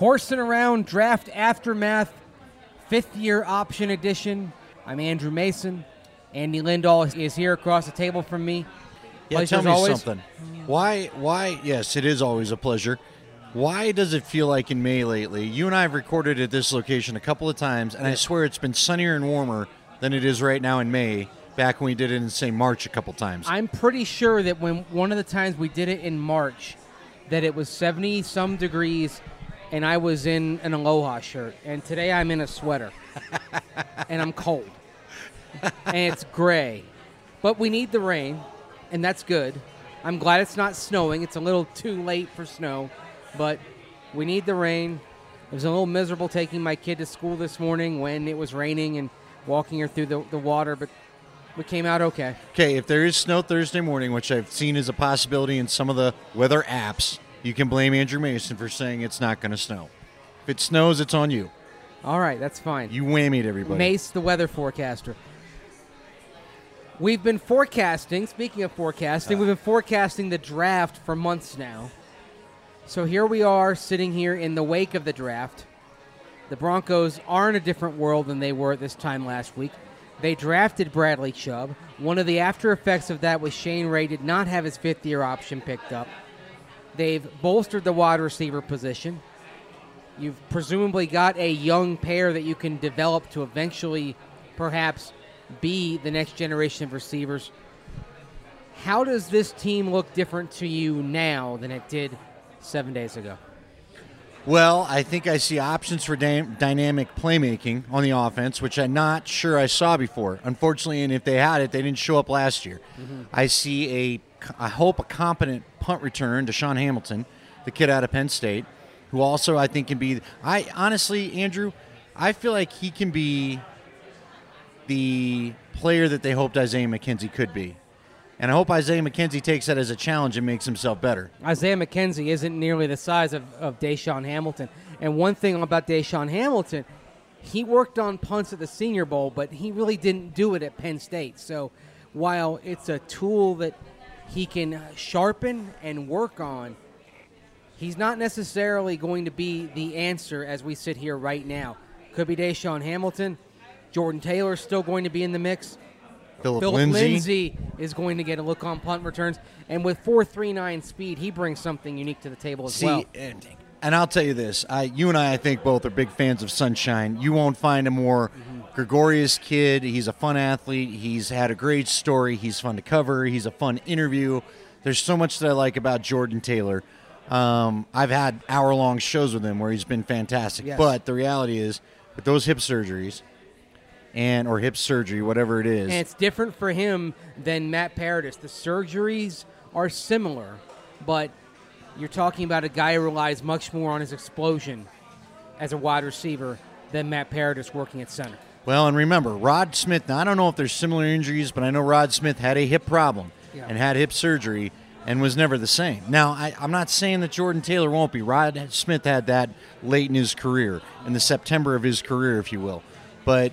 Horsing Around Draft Aftermath, fifth-year option edition. I'm Andrew Mason. Andy Lindahl is here across the table from me. Yeah, tell me something. Why, yes, it is always a pleasure. Why does it feel like in May lately, you and I have recorded at this location a couple of times, and I swear it's been sunnier and warmer than it is right now in May, back when we did it in, say, March a couple times. I'm pretty sure that when one of the times we did it in March, that it was 70-some degrees, and I was in an Aloha shirt. And today I'm in a sweater, and I'm cold, and it's gray. But we need the rain, and that's good. I'm glad it's not snowing. It's a little too late for snow, but we need the rain. It was a little miserable taking my kid to school this morning when it was raining and walking her through the water, but we came out okay. Okay, if there is snow Thursday morning, which I've seen is a possibility in some of the weather apps, you can blame Andrew Mason for saying it's not going to snow. If it snows, it's on you. All right, that's fine. You whammied everybody. Mace, the weather forecaster. We've been forecasting, speaking of forecasting, we've been forecasting the draft for months now. So here we are sitting here in the wake of the draft. The Broncos are in a different world than they were at this time last week. They drafted Bradley Chubb. One of the after effects of that was Shane Ray did not have his fifth-year option picked up. They've bolstered the wide receiver position. You've presumably got a young pair that you can develop to eventually perhaps be the next generation of receivers. How does this team look different to you now than it did 7 days ago? Well, I think I see options for dynamic playmaking on the offense, which I'm not sure I saw before. Unfortunately, and if they had it, they didn't show up last year. Mm-hmm. I see I hope a competent punt return, DaeSean Hamilton, the kid out of Penn State, who also I think can be – I honestly, Andrew, I feel like he can be the player that they hoped Isaiah McKenzie could be. And I hope Isaiah McKenzie takes that as a challenge and makes himself better. Isaiah McKenzie isn't nearly the size of DaeSean Hamilton. And one thing about DaeSean Hamilton, he worked on punts at the Senior Bowl, but he really didn't do it at Penn State. So while it's a tool that he can sharpen and work on, he's not necessarily going to be the answer as we sit here right now. Could be DaeSean Hamilton. Jordan Taylor is still going to be in the mix. Philip Lindsay is going to get a look on punt returns. And with 4.39 speed, he brings something unique to the table as well. And I'll tell you this. You and I think, both are big fans of sunshine. You won't find a more gregarious kid. He's a fun athlete. He's had a great story. He's fun to cover. He's a fun interview. There's so much that I like about Jordan Taylor. I've had hour-long shows with him where he's been fantastic. Yes. But the reality is, with those hip surgeries – or hip surgery, whatever it is. And it's different for him than Matt Paradis. The surgeries are similar, but you're talking about a guy who relies much more on his explosion as a wide receiver than Matt Paradis working at center. Well, and remember, Rod Smith, now I don't know if there's similar injuries, but I know Rod Smith had a hip problem and had hip surgery and was never the same. Now, I'm not saying that Jordan Taylor won't be. Rod Smith had that late in his career, in the September of his career, if you will. But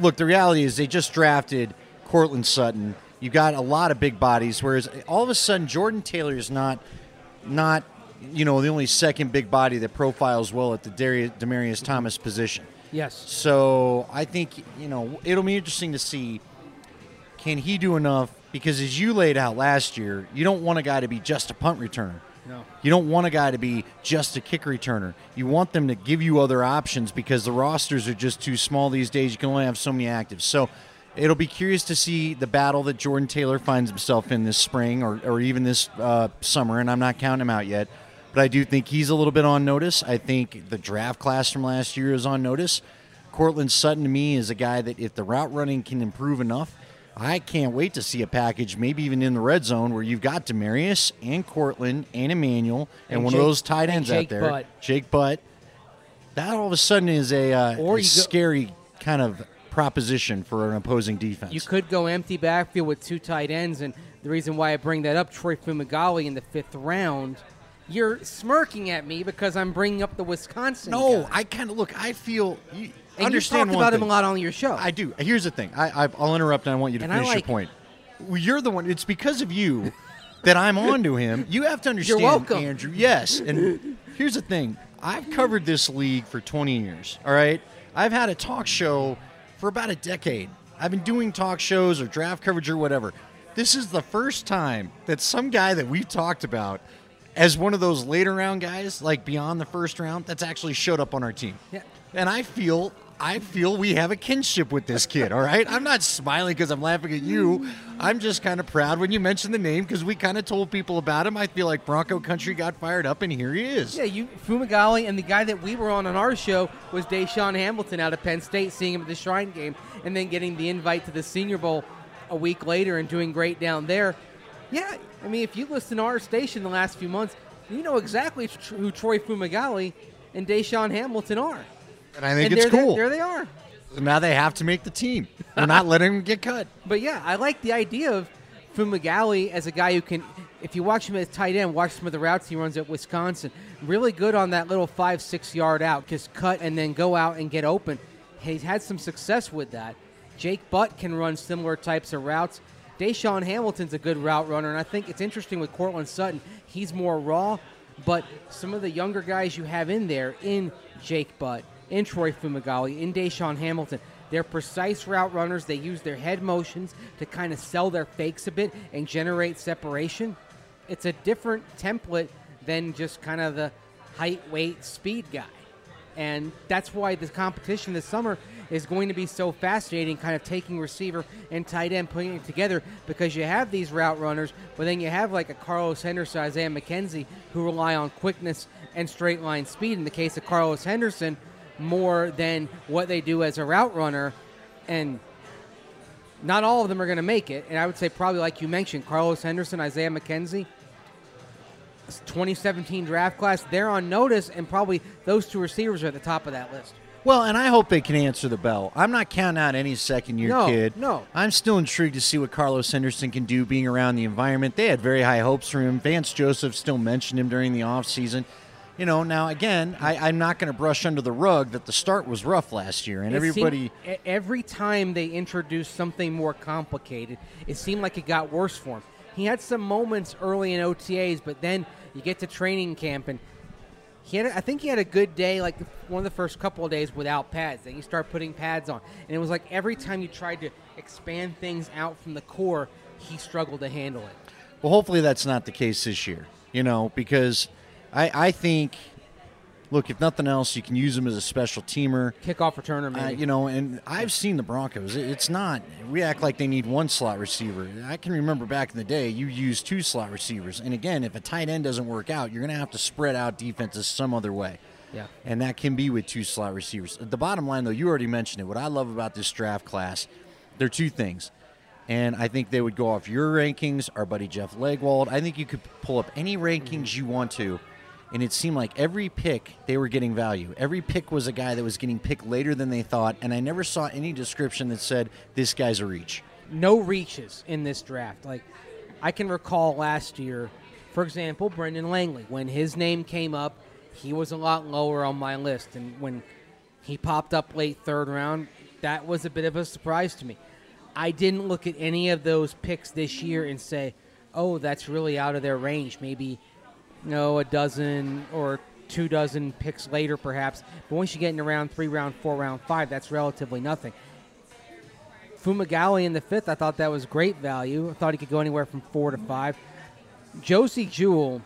look, the reality is they just drafted Courtland Sutton. You got a lot of big bodies, whereas all of a sudden Jordan Taylor is not the only second big body that profiles well at the Demaryius Thomas position. Yes. So I think, it'll be interesting to see, can he do enough? Because as you laid out last year, you don't want a guy to be just a punt returner. No. You don't want a guy to be just a kick returner. You want them to give you other options because the rosters are just too small these days. You can only have so many actives. So it'll be curious to see the battle that Jordan Taylor finds himself in this spring or even this summer, and I'm not counting him out yet. But I do think he's a little bit on notice. I think the draft class from last year is on notice. Courtland Sutton, to me, is a guy that if the route running can improve enough, I can't wait to see a package, maybe even in the red zone, where you've got Demaryius and Courtland and Emmanuel and one of those tight ends out there, Jake Butt. That all of a sudden is a scary kind of proposition for an opposing defense. You could go empty backfield with two tight ends, and the reason why I bring that up, Troy Fumagalli in the fifth round. You're smirking at me because I'm bringing up the Wisconsin guy. I kind of look. I feel. Understand you talked about him a lot on your show. I do. Here's the thing. I'll interrupt, and I want you to finish your point. You're the one. It's because of you that I'm on to him. You have to understand, Andrew. Yes. And here's the thing. I've covered this league for 20 years, all right? I've had a talk show for about a decade. I've been doing talk shows or draft coverage or whatever. This is the first time that some guy that we've talked about as one of those later round guys, like beyond the first round, that's actually showed up on our team. Yeah. And I feel we have a kinship with this kid, all right? I'm not smiling because I'm laughing at you. I'm just kind of proud when you mentioned the name because we kind of told people about him. I feel like Bronco Country got fired up, and here he is. Yeah, you, Fumagalli, and the guy that we were on our show was DaeSean Hamilton out of Penn State, seeing him at the Shrine Game, and then getting the invite to the Senior Bowl a week later and doing great down there. Yeah, I mean, if you listen to our station the last few months, you know exactly who Troy Fumagalli and DaeSean Hamilton are. And I think it's cool. There they are. So now they have to make the team. We're not letting them get cut. But, yeah, I like the idea of Fumagalli as a guy who can, if you watch him as tight end, watch some of the routes he runs at Wisconsin, really good on that little 5-6 yard out, just cut and then go out and get open. He's had some success with that. Jake Butt can run similar types of routes. DaeSean Hamilton's a good route runner, and I think it's interesting with Courtland Sutton. He's more raw, but some of the younger guys you have in there in Jake Butt, in Troy Fumagalli, in DaeSean Hamilton. They're precise route runners. They use their head motions to kind of sell their fakes a bit and generate separation. It's a different template than just kind of the height, weight, speed guy. And that's why the competition this summer is going to be so fascinating, kind of taking receiver and tight end, putting it together, because you have these route runners, but then you have like a Carlos Henderson, Isaiah McKenzie, who rely on quickness and straight line speed. In the case of Carlos Henderson, more than what they do as a route runner, and not all of them are going to make it. And I would say probably, like you mentioned, Carlos Henderson, Isaiah McKenzie, 2017 draft class, they're on notice, and probably those two receivers are at the top of that list. Well, and I hope they can answer the bell. I'm not counting out any second-year kid. No. I'm still intrigued to see what Carlos Henderson can do being around the environment. They had very high hopes for him. Vance Joseph still mentioned him during the offseason. You know, now, again, I'm not going to brush under the rug that the start was rough last year. And every time they introduced something more complicated, it seemed like it got worse for him. He had some moments early in OTAs, but then you get to training camp, and I think he had a good day, like one of the first couple of days without pads. Then you start putting pads on. And it was like every time you tried to expand things out from the core, he struggled to handle it. Well, hopefully that's not the case this year, you know, because – I think, look, if nothing else, you can use him as a special teamer. Kickoff returner, maybe. You know, and I've seen the Broncos. It's not, we act like they need one slot receiver. I can remember back in the day, you used two slot receivers. And again, if a tight end doesn't work out, you're going to have to spread out defenses some other way. Yeah. And that can be with two slot receivers. The bottom line, though, you already mentioned it. What I love about this draft class, there are two things. And I think they would go off your rankings, our buddy Jeff Legwald. I think you could pull up any rankings you want to. And it seemed like every pick, they were getting value. Every pick was a guy that was getting picked later than they thought, and I never saw any description that said, this guy's a reach. No reaches in this draft. Like, I can recall last year, for example, Brendan Langley. When his name came up, he was a lot lower on my list. And when he popped up late third round, that was a bit of a surprise to me. I didn't look at any of those picks this year and say, oh, that's really out of their range. Maybe a dozen or two dozen picks later, perhaps. But once you get into round 3, round 4, round 5, that's relatively nothing. Fumagalli in the 5th, I thought that was great value. I thought he could go anywhere from 4 to 5. Josie Jewell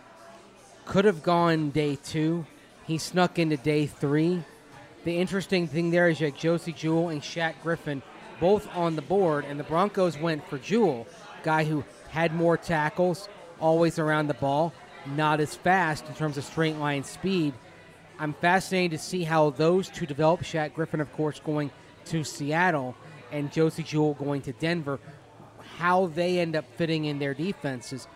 could have gone day 2. He snuck into day 3. The interesting thing there is Josie Jewell and Shaq Griffin both on the board, and the Broncos went for Jewell, guy who had more tackles, always around the ball, not as fast in terms of straight line speed. I'm fascinated to see how those two develop. Shaq Griffin, of course, going to Seattle, and Josie Jewell going to Denver, how they end up fitting in their defenses.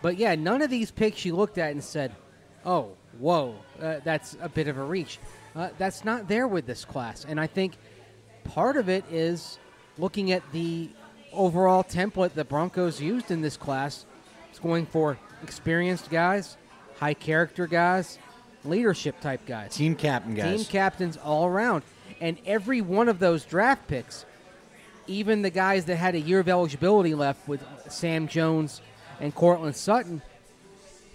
But, yeah, none of these picks you looked at and said, oh, whoa, that's a bit of a reach. That's not there with this class, and I think part of it is looking at the overall template the Broncos used in this class. It's going for experienced guys, high character guys, leadership type guys. Team captain guys. Team captains all around. And every one of those draft picks, even the guys that had a year of eligibility left with Sam Jones and Courtland Sutton,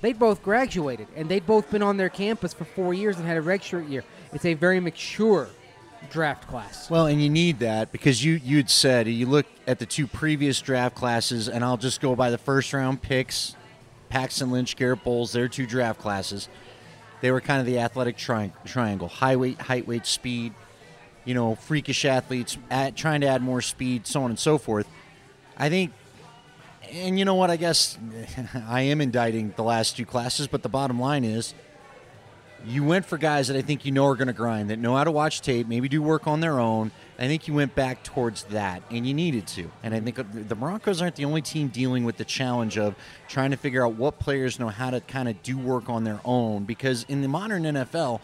they'd both graduated, and they'd both been on their campus for 4 years and had a redshirt year. It's a very mature draft class. Well, and you need that because you'd said, you look at the two previous draft classes, and I'll just go by the first-round picks, Paxton Lynch, Garrett Bowles, their two draft classes. They were kind of the athletic triangle, high weight, height, weight, speed, you know, freakish athletes, trying to add more speed, so on and so forth. I think, and you know what, I guess I am indicting the last two classes, but the bottom line is you went for guys that I think you know are going to grind, that know how to watch tape, maybe do work on their own. I think you went back towards that, and you needed to. And I think the Broncos aren't the only team dealing with the challenge of trying to figure out what players know how to kind of do work on their own, because in the modern NFL,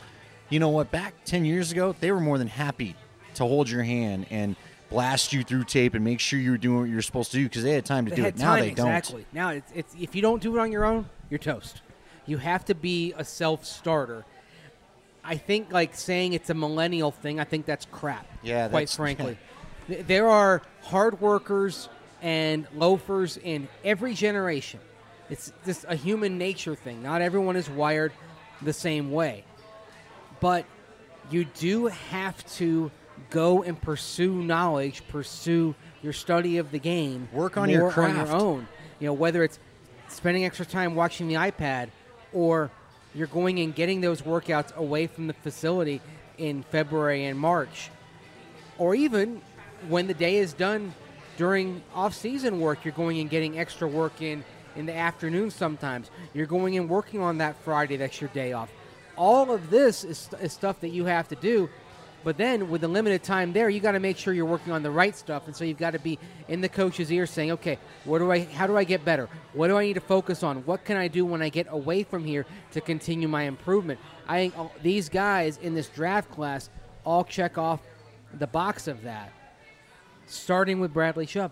you know what, back 10 years ago, they were more than happy to hold your hand and blast you through tape and make sure you were doing what you were supposed to do because they had time to do it. Now they don't. Exactly. Now, it's if you don't do it on your own, you're toast. You have to be a self-starter. I think, like, saying it's a millennial thing, I think that's crap, yeah, quite frankly. Yeah. There are hard workers and loafers in every generation. It's just a human nature thing. Not everyone is wired the same way. But you do have to go and pursue knowledge, pursue your study of the game. Work on your craft. On your own. You know, whether it's spending extra time watching the iPad or you're going and getting those workouts away from the facility in February and March, or even when the day is done during off-season work, you're going and getting extra work in the afternoon sometimes. You're going and working on that Friday that's your day off. All of this is stuff that you have to do, but then with the limited time there, you got to make sure you're working on the right stuff, and so you've got to be in the coach's ear saying, okay, how do I get better? What do I need to focus on? What can I do when I get away from here to continue my improvement? I think these guys in this draft class all check off the box of that, starting with Bradley Chubb.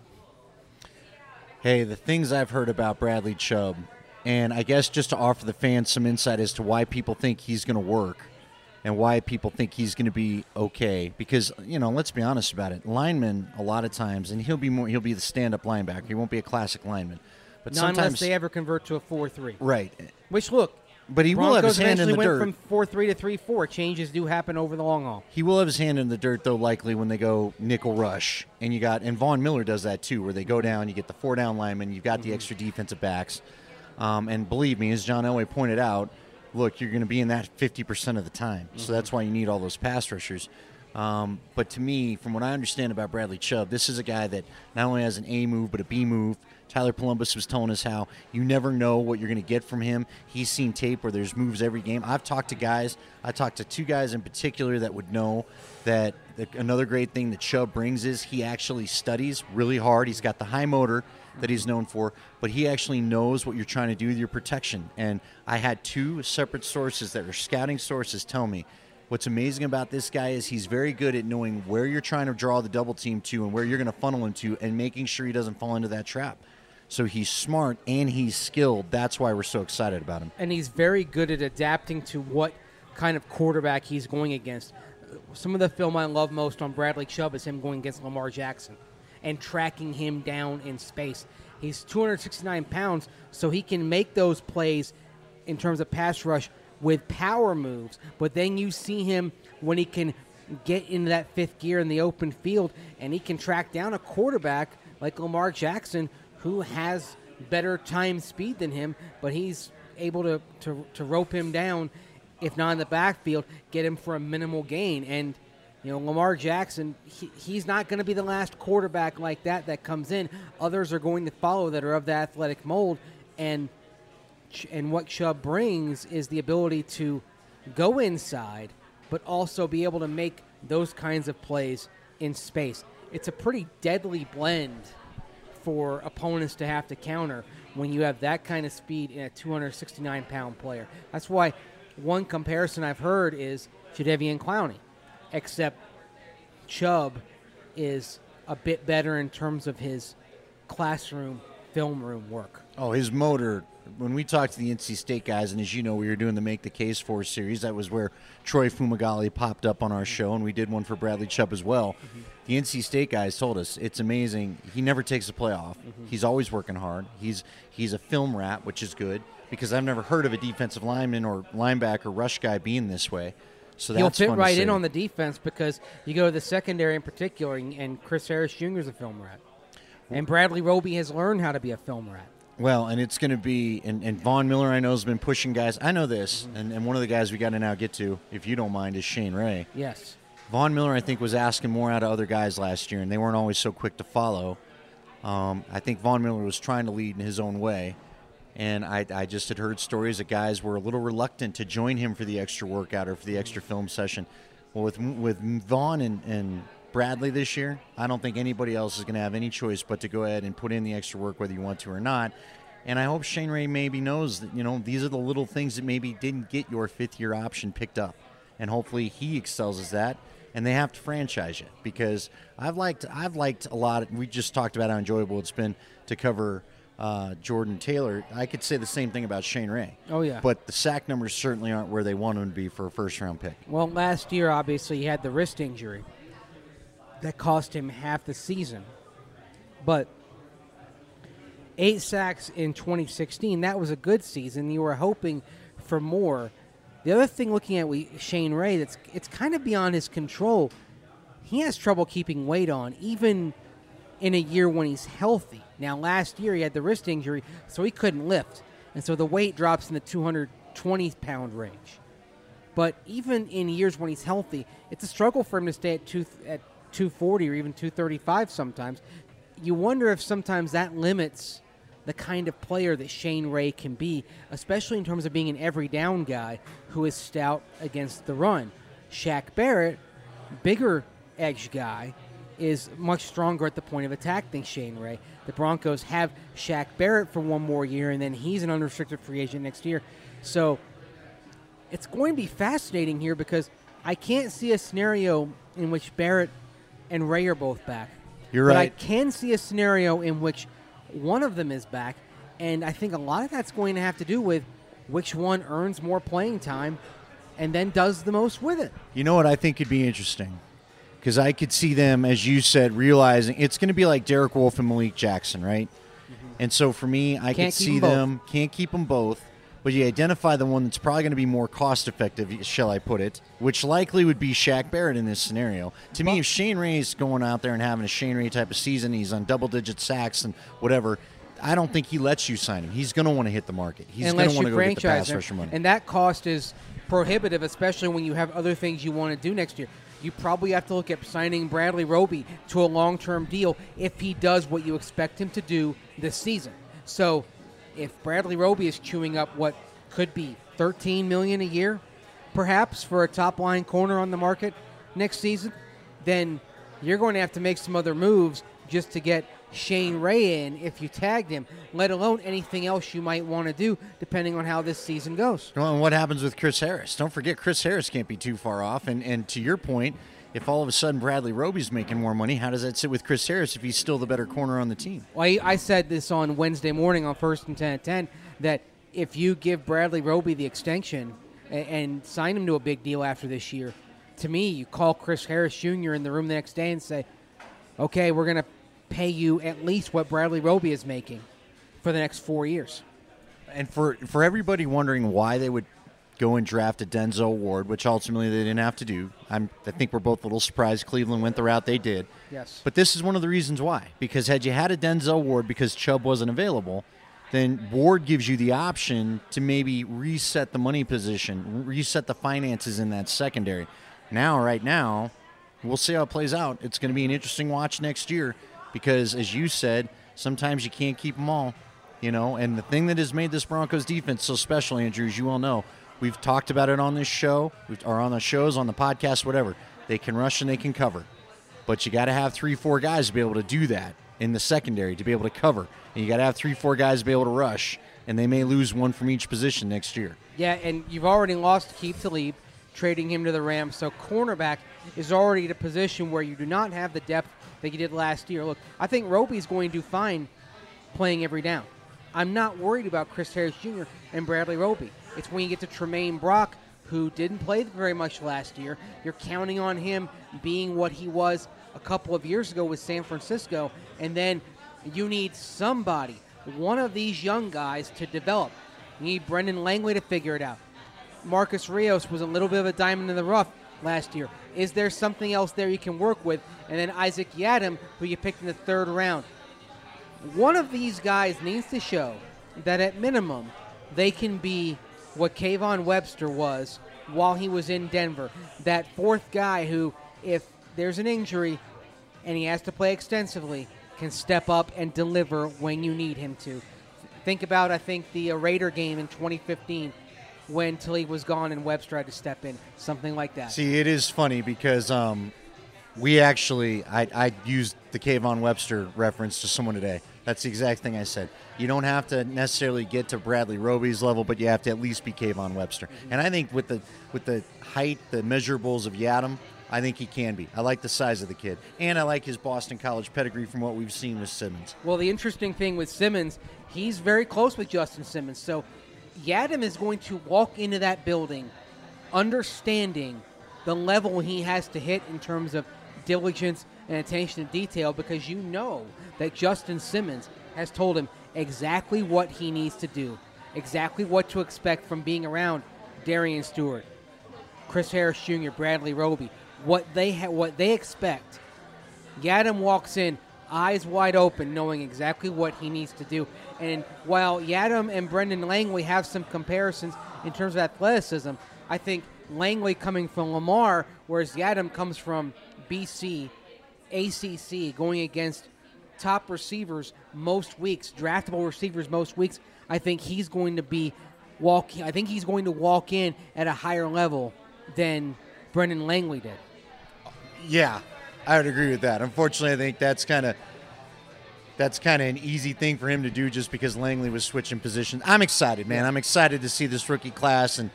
Hey, the things I've heard about Bradley Chubb, and I guess just to offer the fans some insight as to why people think he's going to work and why people think he's going to be okay. Because, you know, let's be honest about it. Linemen, a lot of times, and he'll be the stand-up linebacker. He won't be a classic lineman. But not unless they ever convert to a 4-3. Right. Which, look, but he will have his hand in the dirt. From 4-3 to 3-4. Changes do happen over the long haul. He will have his hand in the dirt, though, likely when they go nickel rush. And Von Miller does that, too, where they go down, you get the four-down lineman, you've got the extra defensive backs. And believe me, as John Elway pointed out, look, you're going to be in that 50% of the time. So that's why you need all those pass rushers. But to me, from what I understand about Bradley Chubb, this is a guy that not only has an A move but a B move. Tyler Palumbus was telling us how you never know what you're going to get from him. He's seen tape where there's moves every game. I talked to two guys in particular that would know that another great thing that Chubb brings is he actually studies really hard. He's got the high motor that he's known for, but he actually knows what you're trying to do with your protection. And I had two separate sources that are scouting sources tell me what's amazing about this guy is he's very good at knowing where you're trying to draw the double team to and where you're going to funnel him to and making sure he doesn't fall into that trap. So he's smart and he's skilled. That's why we're so excited about him. And he's very good at adapting to what kind of quarterback he's going against. Some of the film I love most on Bradley Chubb is him going against Lamar Jackson and tracking him down in space. He's 269 pounds, so he can make those plays in terms of pass rush with power moves, but then you see him when he can get into that fifth gear in the open field, and he can track down a quarterback like Lamar Jackson who has better time speed than him, but he's able to rope him down, if not in the backfield, get him for a minimal gain. And you know, Lamar Jackson, he's not going to be the last quarterback like that comes in. Others are going to follow that are of the athletic mold. And what Chubb brings is the ability to go inside, but also be able to make those kinds of plays in space. It's a pretty deadly blend for opponents to have to counter when you have that kind of speed in a 269-pound player. That's why one comparison I've heard is Jadeveon Clowney, except Chubb is a bit better in terms of his classroom, film room work. Oh, his motor. When we talked to the NC State guys, and as you know, we were doing the Make the Case For series. That was where Troy Fumagalli popped up on our show, and we did one for Bradley Chubb as well. Mm-hmm. The NC State guys told us it's amazing. He never takes a play off. Mm-hmm. He's always working hard. He's a film rat, which is good. because I've never heard of a defensive lineman or linebacker rush guy being this way. So that's he'll fit right in on the defense because you go to the secondary in particular, and Chris Harris Jr. is a film rat. And Bradley Roby has learned how to be a film rat. Well, and it's going to be – and Von Miller, I know, has been pushing guys. I know this, and one of the guys we got to now get to, if you don't mind, is Shane Ray. Yes. Von Miller, I think, was asking more out of other guys last year, and they weren't always so quick to follow. I think Von Miller was trying to lead in his own way, and I just had heard stories that guys were a little reluctant to join him for the extra workout or for the extra film session. Well, with Von and Bradley this year, I don't think anybody else is going to have any choice but to go ahead and put in the extra work whether you want to or not. And I hope Shane Ray maybe knows that, you know, these are the little things that maybe didn't get your fifth-year option picked up, and hopefully he excels as that. And they have to franchise it because I've liked a lot. We just talked about how enjoyable it's been to cover Jordan Taylor. I could say the same thing about Shane Ray. Oh, yeah. But the sack numbers certainly aren't where they want them to be for a first-round pick. Well, last year, obviously, he had the wrist injury. That cost him half the season. But 8 sacks in 2016, that was a good season. You were hoping for more. The other thing looking at Shane Ray, it's kind of beyond his control. He has trouble keeping weight on, even in a year when he's healthy. Now, last year he had the wrist injury, so he couldn't lift. And so the weight drops in the 220-pound range. But even in years when he's healthy, it's a struggle for him to stay at 240 or even 235 sometimes. You wonder if sometimes that limits the kind of player that Shane Ray can be, especially in terms of being an every-down guy who is stout against the run. Shaq Barrett, bigger edge guy, is much stronger at the point of attack than Shane Ray. The Broncos have Shaq Barrett for one more year, and then he's an unrestricted free agent next year. So it's going to be fascinating here because I can't see a scenario in which Barrett and Ray are both back. You're right. But I can see a scenario in which one of them is back, and I think a lot of that's going to have to do with which one earns more playing time and then does the most with it. You know what I think could be interesting? Because I could see them, as you said, realizing it's going to be like Derek Wolfe and Malik Jackson, right? Mm-hmm. And so for me, I could see them. Can't keep them both. But you identify the one that's probably going to be more cost-effective, shall I put it, which likely would be Shaq Barrett in this scenario. To me, if Shane Ray's going out there and having a Shane Ray type of season, he's on double-digit sacks and whatever, I don't think he lets you sign him. He's going to want to hit the market. He's going to want to go get the pass rusher money. And that cost is prohibitive, especially when you have other things you want to do next year. You probably have to look at signing Bradley Roby to a long-term deal if he does what you expect him to do this season. So if Bradley Roby is chewing up what could be $13 million a year, perhaps, for a top-line corner on the market next season, then you're going to have to make some other moves just to get Shane Ray in if you tagged him, let alone anything else you might want to do depending on how this season goes. Well, and what happens with Chris Harris? Don't forget, Chris Harris can't be too far off. And to your point, if all of a sudden Bradley Roby's making more money, how does that sit with Chris Harris if he's still the better corner on the team? Well, I said this on Wednesday morning on 1st and 10 at 10, that if you give Bradley Roby the extension and sign him to a big deal after this year, to me, you call Chris Harris Jr. in the room the next day and say, okay, we're going to pay you at least what Bradley Roby is making for the next 4 years. And for everybody wondering why they would go and draft a Denzel Ward, which ultimately they didn't have to do. I think we're both a little surprised Cleveland went the route they did. Yes. But this is one of the reasons why. Because had you had a Denzel Ward because Chubb wasn't available, then Ward gives you the option to maybe reset the money position, reset the finances in that secondary. Right now, we'll see how it plays out. It's going to be an interesting watch next year because, as you said, sometimes you can't keep them all. You know, and the thing that has made this Broncos defense so special, Andrew, as you all know, we've talked about it on this show, or on the shows, on the podcast, whatever. They can rush and they can cover. But you got to have 3-4 guys to be able to do that in the secondary, to be able to cover. And you got to have 3-4 guys to be able to rush. And they may lose one from each position next year. Yeah, and you've already lost Keith Talib, trading him to the Rams. So cornerback is already at a position where you do not have the depth that you did last year. Look, I think Roby's going to do fine playing every down. I'm not worried about Chris Harris Jr. and Bradley Roby. It's when you get to Tremaine Brock, who didn't play very much last year. You're counting on him being what he was a couple of years ago with San Francisco, and then you need somebody, one of these young guys, to develop. You need Brendan Langley to figure it out. Marcus Rios was a little bit of a diamond in the rough last year. Is there something else there you can work with? And then Isaac Yiadom, who you picked in the third round. One of these guys needs to show that at minimum they can be what Kayvon Webster was while he was in Denver. That fourth guy who, if there's an injury and he has to play extensively, can step up and deliver when you need him to. Think about, I think, the Raider game in 2015 when Talib was gone and Webster had to step in, something like that. See, it is funny because we actually, I used the Kayvon Webster reference to someone today. That's the exact thing I said. You don't have to necessarily get to Bradley Roby's level, but you have to at least be Kayvon Webster. And I think with the height, the measurables of Yiadom, I think he can be. I like the size of the kid. And I like his Boston College pedigree from what we've seen with Simmons. Well, the interesting thing with Simmons, he's very close with Justin Simmons. So Yiadom is going to walk into that building understanding the level he has to hit in terms of diligence and attention to detail, because you know that Justin Simmons has told him exactly what he needs to do, exactly what to expect from being around Darian Stewart, Chris Harris Jr., Bradley Roby, what they expect. Yiadom walks in eyes wide open, knowing exactly what he needs to do. And while Yiadom and Brendan Langley have some comparisons in terms of athleticism, I think Langley coming from Lamar, whereas Yiadom comes from BC, ACC, going against top receivers most weeks, draftable receivers most weeks. I think he's going to walk in at a higher level than Brendan Langley did. Yeah, I would agree with that. Unfortunately, I think that's kind of an easy thing for him to do just because Langley was switching positions. I'm excited, man. I'm excited to see this rookie class. And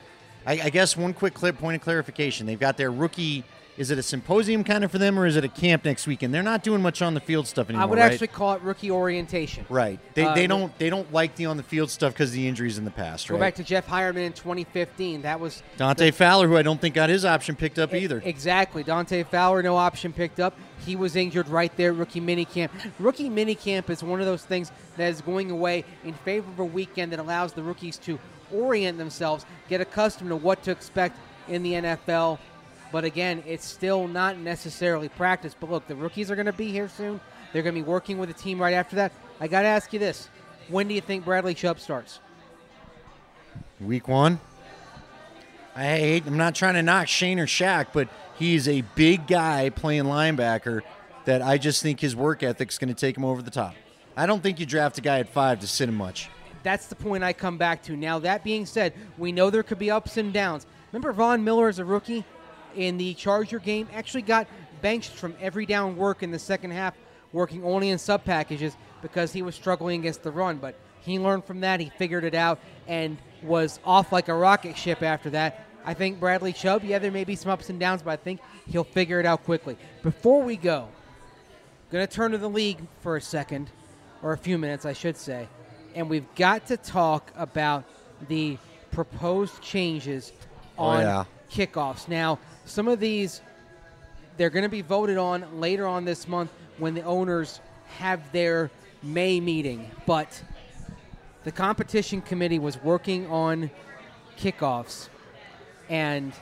I guess one quick point of clarification. They've got their rookie. Is it a symposium kind of for them, or is it a camp next weekend? They're not doing much on the field stuff anymore. I would actually call it rookie orientation. Right. They don't like the on the field stuff because of the injuries in the past. Right. Go back to Jeff Hireman in 2015. That was Dante Fowler, who I don't think got his option picked up either. Exactly. Dante Fowler, no option picked up. He was injured right there. Rookie minicamp. Rookie minicamp is one of those things that is going away in favor of a weekend that allows the rookies to orient themselves, get accustomed to what to expect in the NFL. But again, it's still not necessarily practice. But look, the rookies are going to be here soon. They're going to be working with the team right after that. I got to ask you this. When do you think Bradley Chubb starts? Week one. I'm not trying to knock Shane or Shaq, but he's a big guy playing linebacker that I just think his work ethic's going to take him over the top. I don't think you draft a guy at 5 to sit him much. That's the point I come back to. Now, that being said, we know there could be ups and downs. Remember Von Miller as a rookie? In the Charger game, actually got benched from every down work in the second half, working only in sub packages because he was struggling against the run. But he learned from that, he figured it out, and was off like a rocket ship after that. I think Bradley Chubb, yeah, there may be some ups and downs, but I think he'll figure it out quickly. Before we go, going to turn to the league for a second, or a few minutes, I should say, and we've got to talk about the proposed changes on kickoffs. Now, some of these, they're going to be voted on later on this month when the owners have their May meeting. But the competition committee was working on kickoffs, and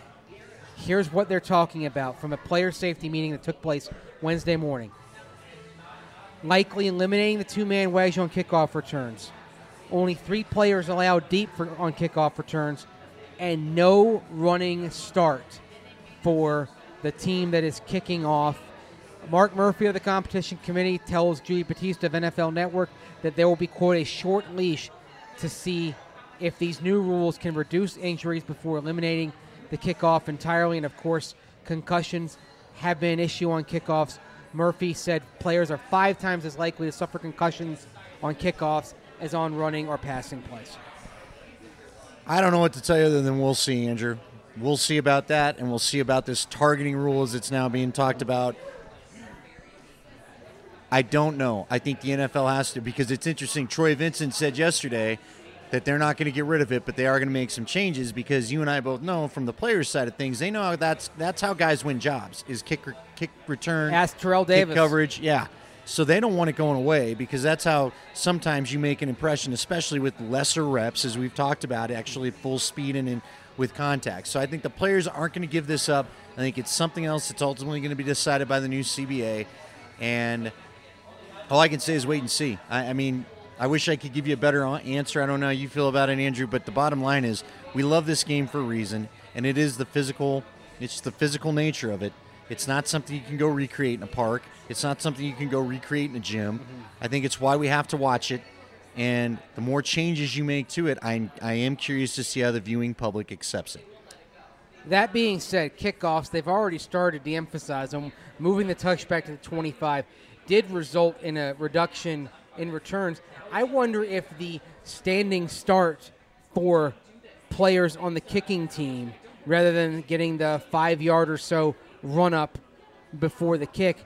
here's what they're talking about from a player safety meeting that took place Wednesday morning. Likely eliminating the two-man wedge on kickoff returns. Only 3 players allowed deep on kickoff returns, and no running start for the team that is kicking off. Mark Murphy of the competition committee tells Judy Batista of NFL Network that there will be, quote, a short leash to see if these new rules can reduce injuries before eliminating the kickoff entirely. And, of course, concussions have been an issue on kickoffs. Murphy said players are 5 times as likely to suffer concussions on kickoffs as on running or passing plays. I don't know what to tell you other than we'll see, Andrew. We'll see about that, and we'll see about this targeting rule as it's now being talked about. I don't know. I think the NFL has to, because it's interesting. Troy Vincent said yesterday that they're not going to get rid of it, but they are going to make some changes, because you and I both know from the players' side of things, they know that's how guys win jobs, is kick return, ask Terrell Davis, kick coverage. Yeah. So they don't want it going away, because that's how sometimes you make an impression, especially with lesser reps, as we've talked about, actually at full speed and in with contact. So I think the players aren't going to give this up. I think it's something else that's ultimately going to be decided by the new CBA. And all I can say is wait and see. I mean, I wish I could give you a better answer. I don't know how you feel about it, Andrew, but the bottom line is we love this game for a reason, and it is the physical, it's the physical nature of it. It's not something you can go recreate in a park. It's not something you can go recreate in a gym. I think it's why we have to watch it. And the more changes you make to it, I am curious to see how the viewing public accepts it. That being said, kickoffs, they've already started to emphasize them. Moving the touchback to the 25 did result in a reduction in returns. I wonder if the standing start for players on the kicking team, rather than getting the 5-yard or so run up before the kick,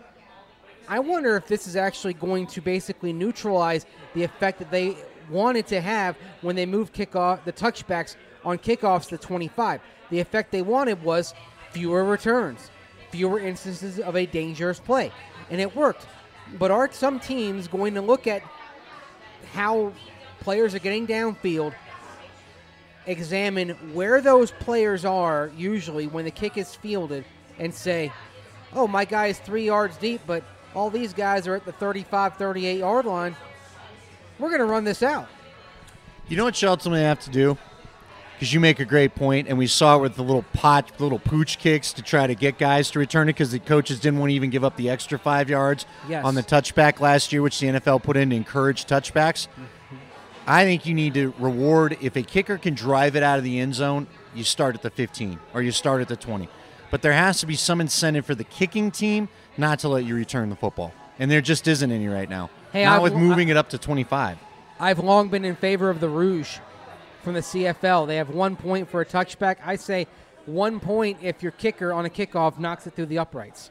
I wonder if this is actually going to basically neutralize the effect that they wanted to have when they moved kickoff, the touchbacks on kickoffs to the 25. The effect they wanted was fewer returns, fewer instances of a dangerous play, and it worked. But are some teams going to look at how players are getting downfield, examine where those players are usually when the kick is fielded, and say, oh, my guy is 3 yards deep, but all these guys are at the 35, 38-yard line. We're going to run this out. You know what you ultimately have to do? Because you make a great point, and we saw it with the little pooch kicks to try to get guys to return it, because the coaches didn't want to even give up the extra 5 yards on the touchback last year, which the NFL put in to encourage touchbacks. I think you need to reward, if a kicker can drive it out of the end zone, you start at the 15 or you start at the 20. But there has to be some incentive for the kicking team not to let you return the football. And there just isn't any right now. Hey, not with moving it up to 25. I've long been in favor of the Rouge from the CFL. They have 1 point for a touchback. I say 1 point if your kicker on a kickoff knocks it through the uprights.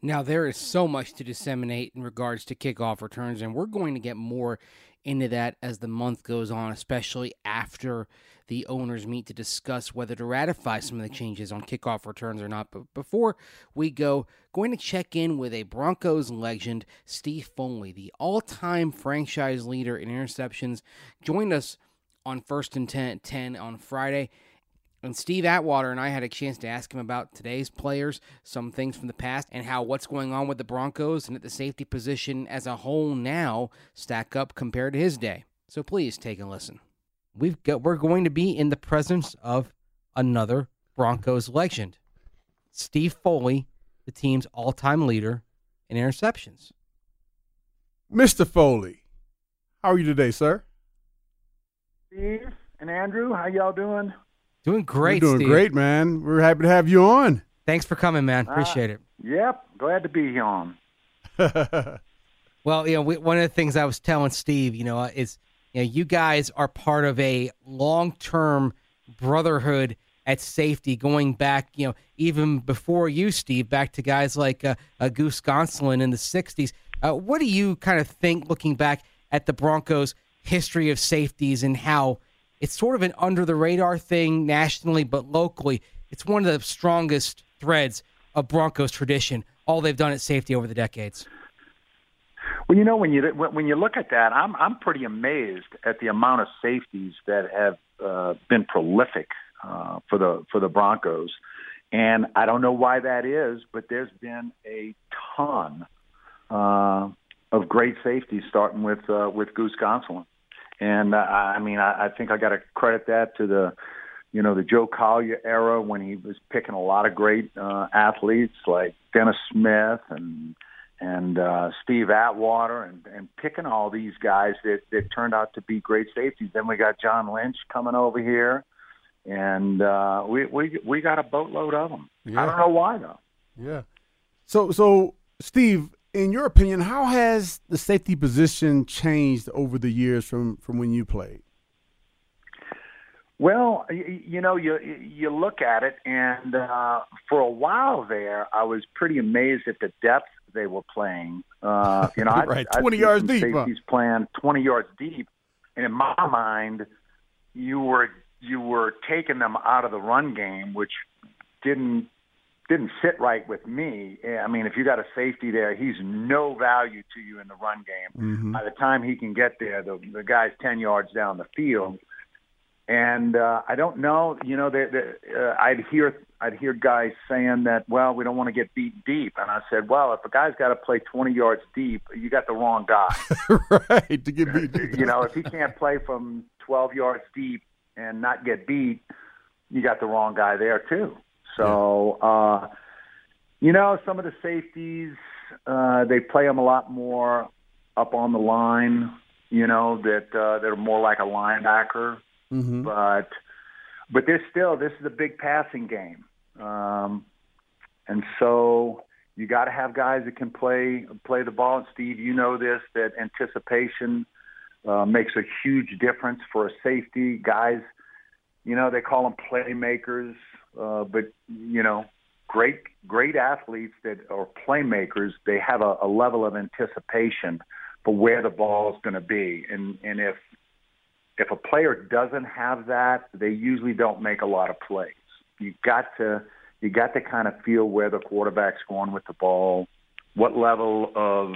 Now, there is so much to disseminate in regards to kickoff returns, and we're going to get more into that as the month goes on, especially after the owners meet to discuss whether to ratify some of the changes on kickoff returns or not. But before we go, going to check in with a Broncos legend, Steve Foley, the all-time franchise leader in interceptions, joined us on First and 10 on Friday. And Steve Atwater and I had a chance to ask him about today's players, some things from the past, and how what's going on with the Broncos and at the safety position as a whole now stack up compared to his day. So please take a listen. We're going to be in the presence of another Broncos legend, Steve Foley, the team's all-time leader in interceptions. Mr. Foley, how are you today, sir? Steve and Andrew, how y'all doing? Doing great, Steve. Doing great, man. We're happy to have you on. Thanks for coming, man. Appreciate it. Yep, glad to be on. Well, you know, one of the things I was telling Steve, you know, is, you know, you guys are part of a long-term brotherhood at safety, going back, you know, even before you, Steve, back to guys like Goose Gonsoulin in the 60s. What do you kind of think, looking back at the Broncos' history of safeties and how it's sort of an under-the-radar thing nationally, but locally, it's one of the strongest threads of Broncos tradition, all they've done at safety over the decades? Well, you know, when you look at that, I'm pretty amazed at the amount of safeties that have been prolific for the Broncos, and I don't know why that is, but there's been a ton of great safeties, starting with Goose Gonsoulin, and I mean, I think I got to credit that to the Joe Collier era, when he was picking a lot of great athletes like Dennis Smith and Steve Atwater and picking all these guys that turned out to be great safeties. Then we got John Lynch coming over here, and we got a boatload of them. Yeah. I don't know why, though. Yeah. So Steve, in your opinion, how has the safety position changed over the years from when you played? Well, you know, you look at it, and for a while there, I was pretty amazed at the depth they were playing. You know, right. 20 yards deep. Safeties playing 20 yards deep, and in my mind, you were taking them out of the run game, which didn't didn't sit right with me. I mean, if you got a safety there, he's no value to you in the run game. Mm-hmm. By the time he can get there, the guy's 10 yards down the field. And I don't know, you know, I'd hear guys saying that, well, we don't want to get beat deep. And I said, well, if a guy's got to play 20 yards deep, you got the wrong guy. Right, to get beat deep. You know, if he can't play from 12 yards deep and not get beat, you got the wrong guy there too. So, you know, some of the safeties, they play them a lot more up on the line, you know, that are more like a linebacker. Mm-hmm. But this is a big passing game. And so you got to have guys that can play the ball. And Steve, you know this, that anticipation makes a huge difference for a safety. Guys, you know, they call them playmakers, but, you know, great athletes that are playmakers, they have a level of anticipation for where the ball is going to be. And if a player doesn't have that, they usually don't make a lot of plays. You got to kind of feel where the quarterback's going with the ball, what level of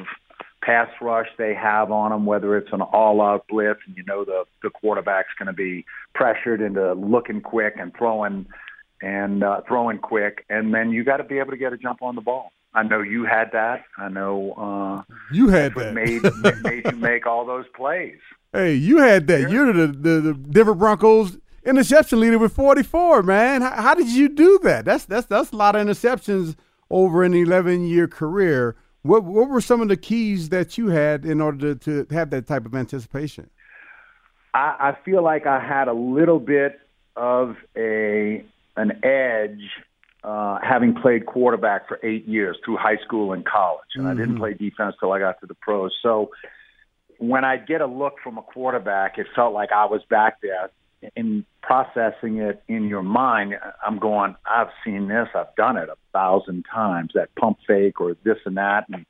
pass rush they have on them, whether it's an all-out blitz, and you know the quarterback's going to be pressured into looking quick and throwing quick, and then you got to be able to get a jump on the ball. I know you had that. I know you had that. made you make all those plays. Hey, you had that. You're the Denver Broncos interception leader with 44, man. How did you do that? That's a lot of interceptions over an 11-year career. What were some of the keys that you had in order to have that type of anticipation? I feel like I had a little bit of an edge having played quarterback for 8 years through high school and college, and mm-hmm. I didn't play defense till I got to the pros. So when I'd get a look from a quarterback, it felt like I was back there. In processing it in your mind, I'm going, I've seen this, I've done it 1,000 times, that pump fake or this and that, and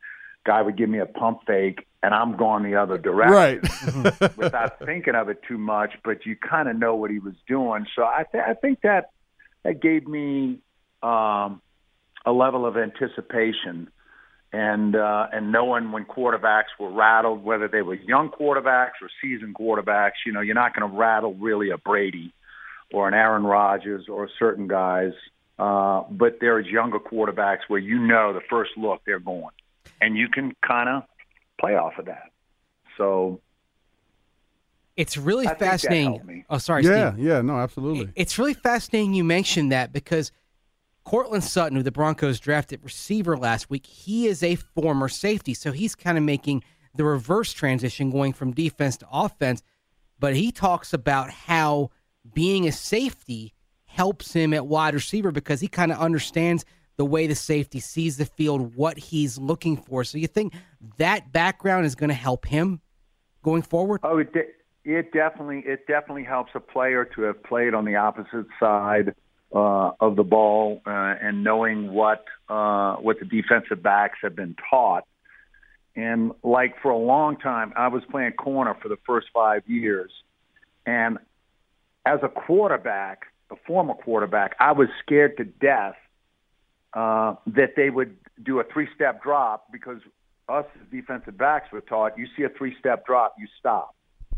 guy would give me a pump fake, and I'm going the other direction. Right. Without thinking of it too much, but you kind of know what he was doing. So I think that gave me a level of anticipation and knowing when quarterbacks were rattled, whether they were young quarterbacks or seasoned quarterbacks. You know, you're not going to rattle really a Brady or an Aaron Rodgers or certain guys, but there are younger quarterbacks where you know the first look they're going, and you can kind of play off of that. So it's really fascinating. Oh, sorry, yeah, Steve. Yeah, no, absolutely. It's really fascinating you mentioned that, because Courtland Sutton, who the Broncos drafted receiver last week, he is a former safety, so he's kind of making the reverse transition, going from defense to offense. But he talks about how being a safety helps him at wide receiver, because he kind of understands the way the safety sees the field, what he's looking for. So you think that background is going to help him going forward? Oh, it definitely helps a player to have played on the opposite side of the ball, and knowing what the defensive backs have been taught. And like for a long time, I was playing corner for the first 5 years. And as a quarterback, a former quarterback, I was scared to death that they would do a three-step drop, because us as defensive backs were taught, you see a three-step drop, you stop.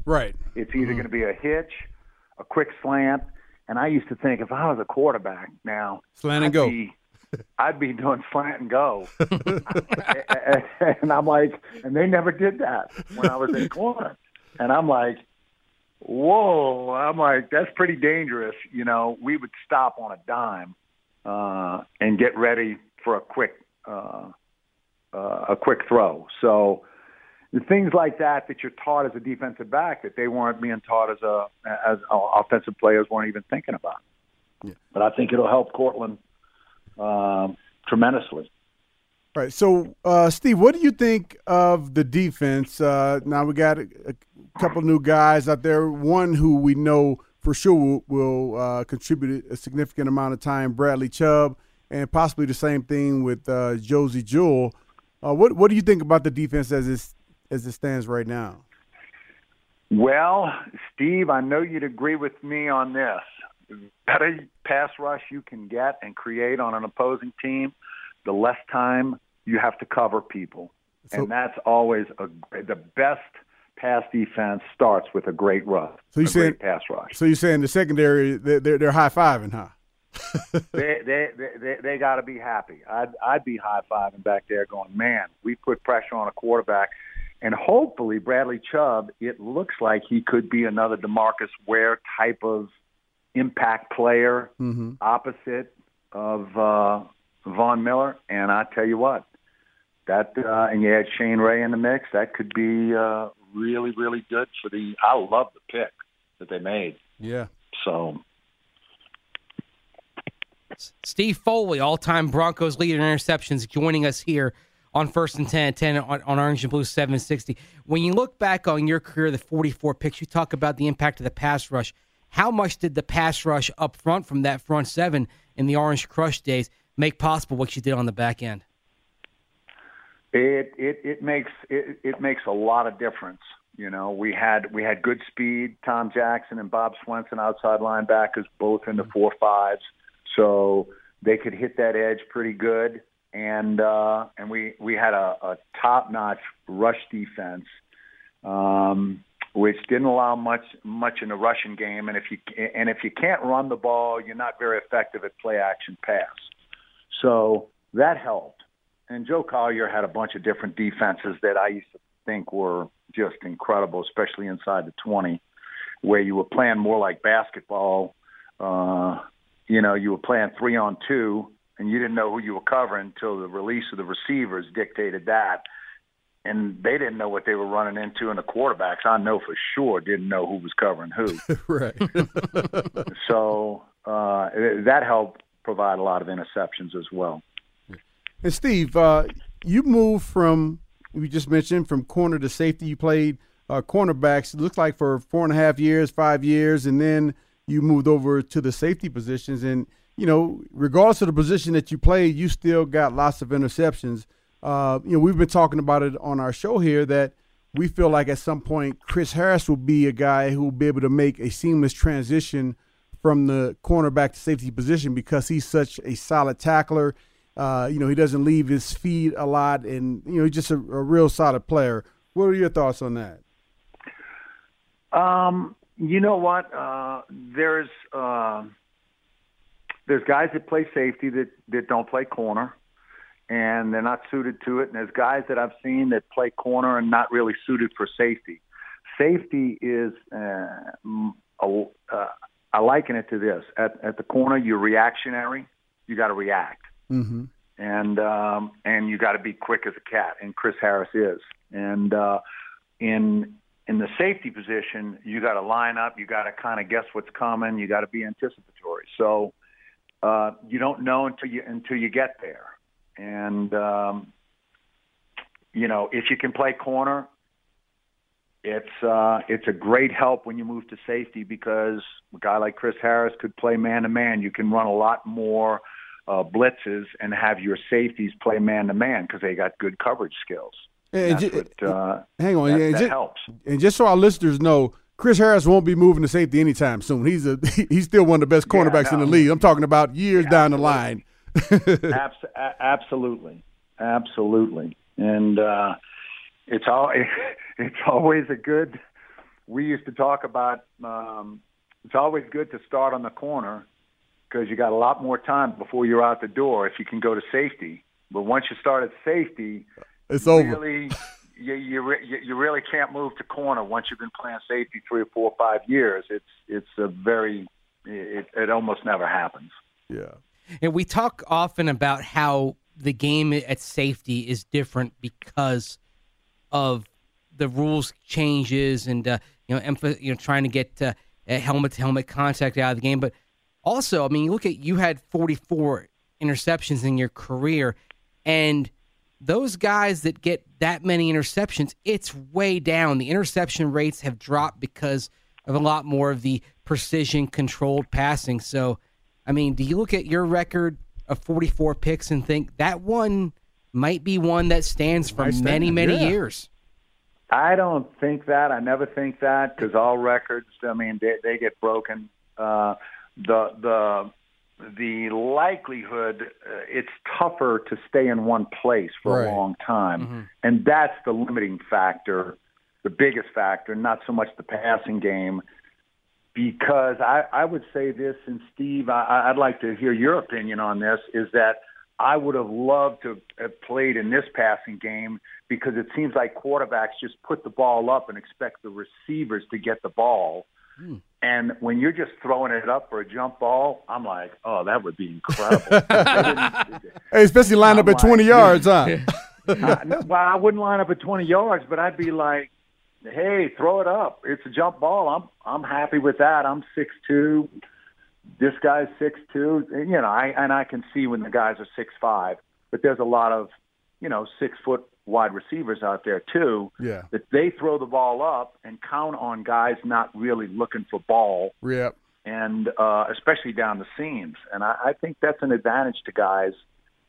Right. It's either going to be a hitch, a quick slant. And I used to think, if I was a quarterback now, slant and go. I'd be doing slant and go. And I'm like, and they never did that when I was in corner. And I'm like, whoa, that's pretty dangerous. You know, we would stop on a dime and get ready for a quick throw. So the things like that you're taught as a defensive back that they weren't being taught as offensive players weren't even thinking about. Yeah. But I think it'll help Courtland tremendously. All right. So, Steve, what do you think of the defense? Now we got a couple new guys out there, one who we know for sure will contribute a significant amount of time, Bradley Chubb, and possibly the same thing with Josie Jewell. What do you think about the defense as it stands right now? Well, Steve, I know you'd agree with me on this. the better pass rush you can get and create on an opposing team, the less time you have to cover people. So, and that's always the best pass defense starts with a great rush. So you saying pass rush? So you saying the secondary they're high fiving, huh? they got to be happy. I'd be high fiving back there, going, man, we put pressure on a quarterback, and hopefully Bradley Chubb. It looks like he could be another DeMarcus Ware type of impact player, opposite of Von Miller. And I tell you what. That and you had Shane Ray in the mix. That could be really, really good for the. I love the pick that they made. Yeah. So, Steve Foley, all-time Broncos leader in interceptions, joining us here on First and 10 on Orange and Blue 760. When you look back on your career, the 44 picks, you talk about the impact of the pass rush. How much did the pass rush up front from that front seven in the Orange Crush days make possible what you did on the back end? It makes a lot of difference. You know, we had good speed. Tom Jackson and Bob Swenson, outside linebackers, both in the 4.5s, so they could hit that edge pretty good. And we had a top-notch rush defense, which didn't allow much in the rushing game. And if you can't run the ball, you're not very effective at play action pass. So that helped. And Joe Collier had a bunch of different defenses that I used to think were just incredible, especially inside the 20, where you were playing more like basketball. You were playing 3-on-2, and you didn't know who you were covering until the release of the receivers dictated that. And they didn't know what they were running into, and the quarterbacks, I know for sure, didn't know who was covering who. Right. So that helped provide a lot of interceptions as well. And, Steve, you moved from corner to safety. You played cornerbacks, it looks like, for 4.5 years, 5 years, and then you moved over to the safety positions. And, you know, regardless of the position that you played, you still got lots of interceptions. We've been talking about it on our show here that we feel like at some point Chris Harris will be a guy who will be able to make a seamless transition from the cornerback to safety position because he's such a solid tackler. He doesn't leave his feet a lot, and, he's just a real solid player. What are your thoughts on that? You know what? There's guys that play safety that don't play corner, and they're not suited to it. And there's guys that I've seen that play corner and not really suited for safety. Safety is I liken it to this. At the corner, you're reactionary. You got to react. Mm-hmm. And you got to be quick as a cat, and Chris Harris is. And in the safety position, you got to line up, you got to kind of guess what's coming, you got to be anticipatory. So you don't know until you get there. And if you can play corner, it's a great help when you move to safety because a guy like Chris Harris could play man to man. You can run a lot more. Blitzes and have your safeties play man-to-man because they got good coverage skills. And that helps. And just so our listeners know, Chris Harris won't be moving to safety anytime soon. He's still one of the best cornerbacks in the league. I'm talking about years down the line. Absolutely. And it's always a good – we used to talk about it's always good to start on the corner because you got a lot more time before you're out the door if you can go to safety. But once you start at safety, it's over. You really can't move to corner once you've been playing safety 3 or 4 or 5 years. It's a very it almost never happens. Yeah. And we talk often about how the game at safety is different because of the rules changes and trying to get helmet to helmet contact out of the game, but also, you look at you had 44 interceptions in your career, and those guys that get that many interceptions, it's way down. The interception rates have dropped because of a lot more of the precision-controlled passing. So, do you look at your record of 44 picks and think that one might be one that stands for many years? I don't think that. I never think that because all records, they get broken. the likelihood it's tougher to stay in one place for a long time. Mm-hmm. And that's the limiting factor, the biggest factor, not so much the passing game. Because I would say this, and Steve, I'd like to hear your opinion on this, is that I would have loved to have played in this passing game because it seems like quarterbacks just put the ball up and expect the receivers to get the ball. Mm. And when you're just throwing it up for a jump ball, I'm like, oh, that would be incredible. Hey, especially line up at 20 yards, huh? Well, I wouldn't line up at 20 yards, but I'd be like, hey, throw it up. It's a jump ball. I'm happy with that. I'm 6'2". This guy's 6'2". And, you know, I can see when the guys are 6'5", but there's a lot of, you know, 6 foot wide receivers out there too. Yeah. That they throw the ball up and count on guys not really looking for ball. Yeah. And especially down the seams. And I think that's an advantage to guys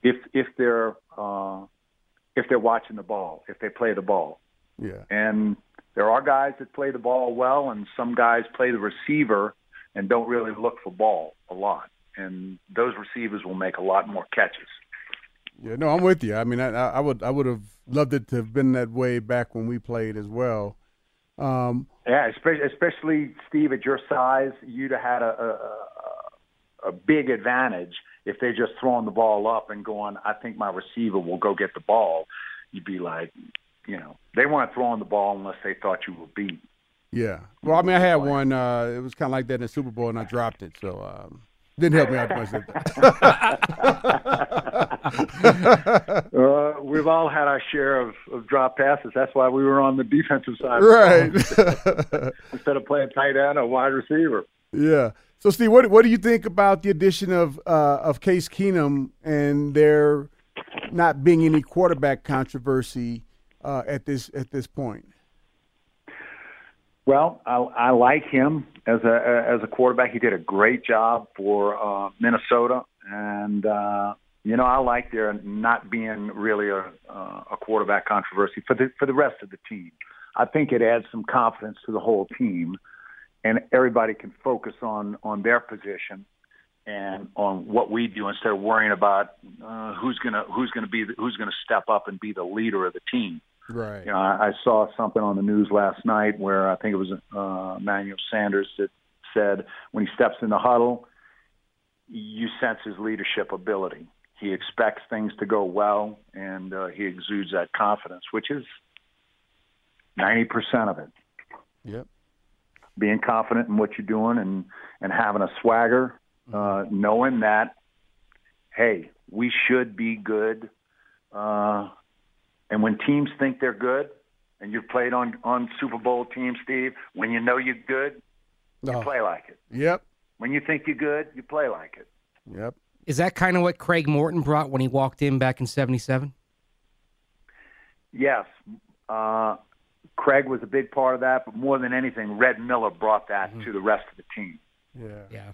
if they're watching the ball, if they play the ball. Yeah. And there are guys that play the ball well, and some guys play the receiver and don't really look for ball a lot. And those receivers will make a lot more catches. Yeah, no, I'm with you. I mean, I would have loved it to have been that way back when we played as well. Yeah, especially, Steve, at your size, you'd have had a big advantage if they're just throwing the ball up and going, I think my receiver will go get the ball. You'd be like, you know, they weren't throwing the ball unless they thought you were beat. Yeah. Well, I mean, I had one. It was kind of like that in the Super Bowl, and I dropped it, so didn't help me out much. We've all had our share of drop passes. That's why we were on the defensive side. Right. Instead of playing tight end or wide receiver. Yeah. So, Steve, what do you think about the addition of Case Keenum and there not being any quarterback controversy at this point? Well, I like him as a quarterback. He did a great job for Minnesota, and you know, I like there not being really a quarterback controversy for the rest of the team. I think it adds some confidence to the whole team, and everybody can focus on their position and on what we do instead of worrying about who's gonna step up and be the leader of the team. Right. You know, I saw something on the news last night where I think it was Manuel Sanders that said when he steps in the huddle, you sense his leadership ability. He expects things to go well, and he exudes that confidence, which is 90% of it. Yep. Being confident in what you're doing and having a swagger, knowing that, hey, we should be good. And when teams think they're good, and you've played on Super Bowl teams, Steve, when you know you're good, you play like it. Yep. When you think you're good, you play like it. Yep. Is that kind of what Craig Morton brought when he walked in back in 1977? Yes. Craig was a big part of that, but more than anything, Red Miller brought that to the rest of the team. Yeah.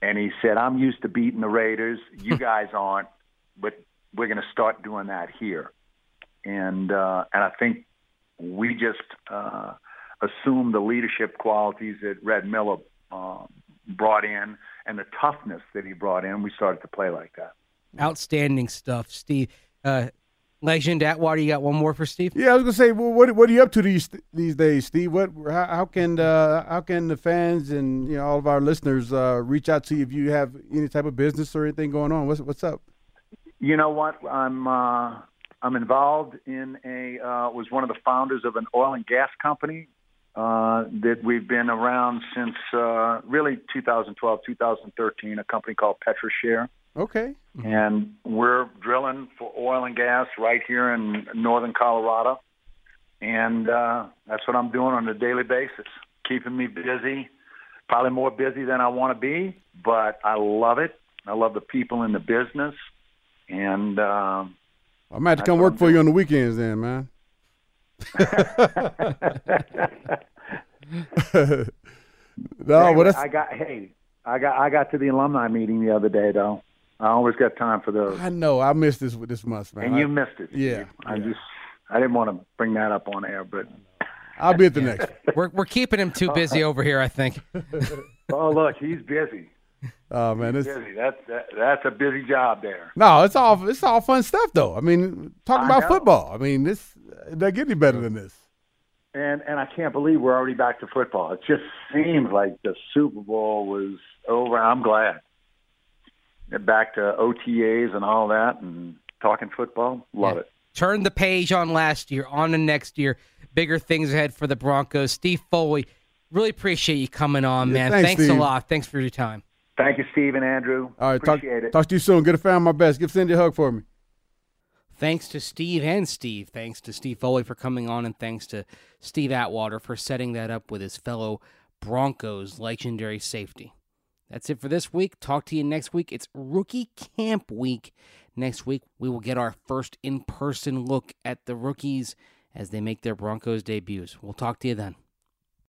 And he said, I'm used to beating the Raiders. You guys aren't, but we're going to start doing that here. And I think we just assumed the leadership qualities that Red Miller brought in and the toughness that he brought in. We started to play like that. Outstanding stuff, Steve. Legend Atwater, you got one more for Steve? Yeah, I was going to say, well, what are you up to these days, Steve? How can the fans and, you know, all of our listeners reach out to you if you have any type of business or anything going on? What's up? You know what? I'm involved in was one of the founders of an oil and gas company that we've been around since really 2012, 2013, a company called PetroShare. Okay. And we're drilling for oil and gas right here in northern Colorado. And that's what I'm doing on a daily basis, keeping me busy, probably more busy than I want to be, but I love it. I love the people in the business. And I might have to come work for you on the weekends then, man. I got to the alumni meeting the other day, though. I always got time for those. I know. I missed this month, man. And you missed it. Yeah. I didn't want to bring that up on air, but I'll be at the next one. We're keeping him too busy over here, I think. Oh, look, he's busy. Oh man, it's busy. That's a busy job there. No, it's all fun stuff though. I mean, talking about football. I mean, this doesn't get any better than this. And I can't believe we're already back to football. It just seems like the Super Bowl was over. I'm glad. Back to OTAs and all that, and talking football. Love it. Turn the page on last year, on to next year. Bigger things ahead for the Broncos. Steve Foley, really appreciate you coming on, man. Thanks a lot. Thanks for your time. Thank you, Steve and Andrew. All right, talk to you soon. Good to find my best. Give Cindy a hug for me. Thanks to Steve and Steve. Thanks to Steve Foley for coming on, and thanks to Steve Atwater for setting that up with his fellow Broncos legendary safety. That's it for this week. Talk to you next week. It's rookie camp week. Next week, we will get our first in-person look at the rookies as they make their Broncos debuts. We'll talk to you then.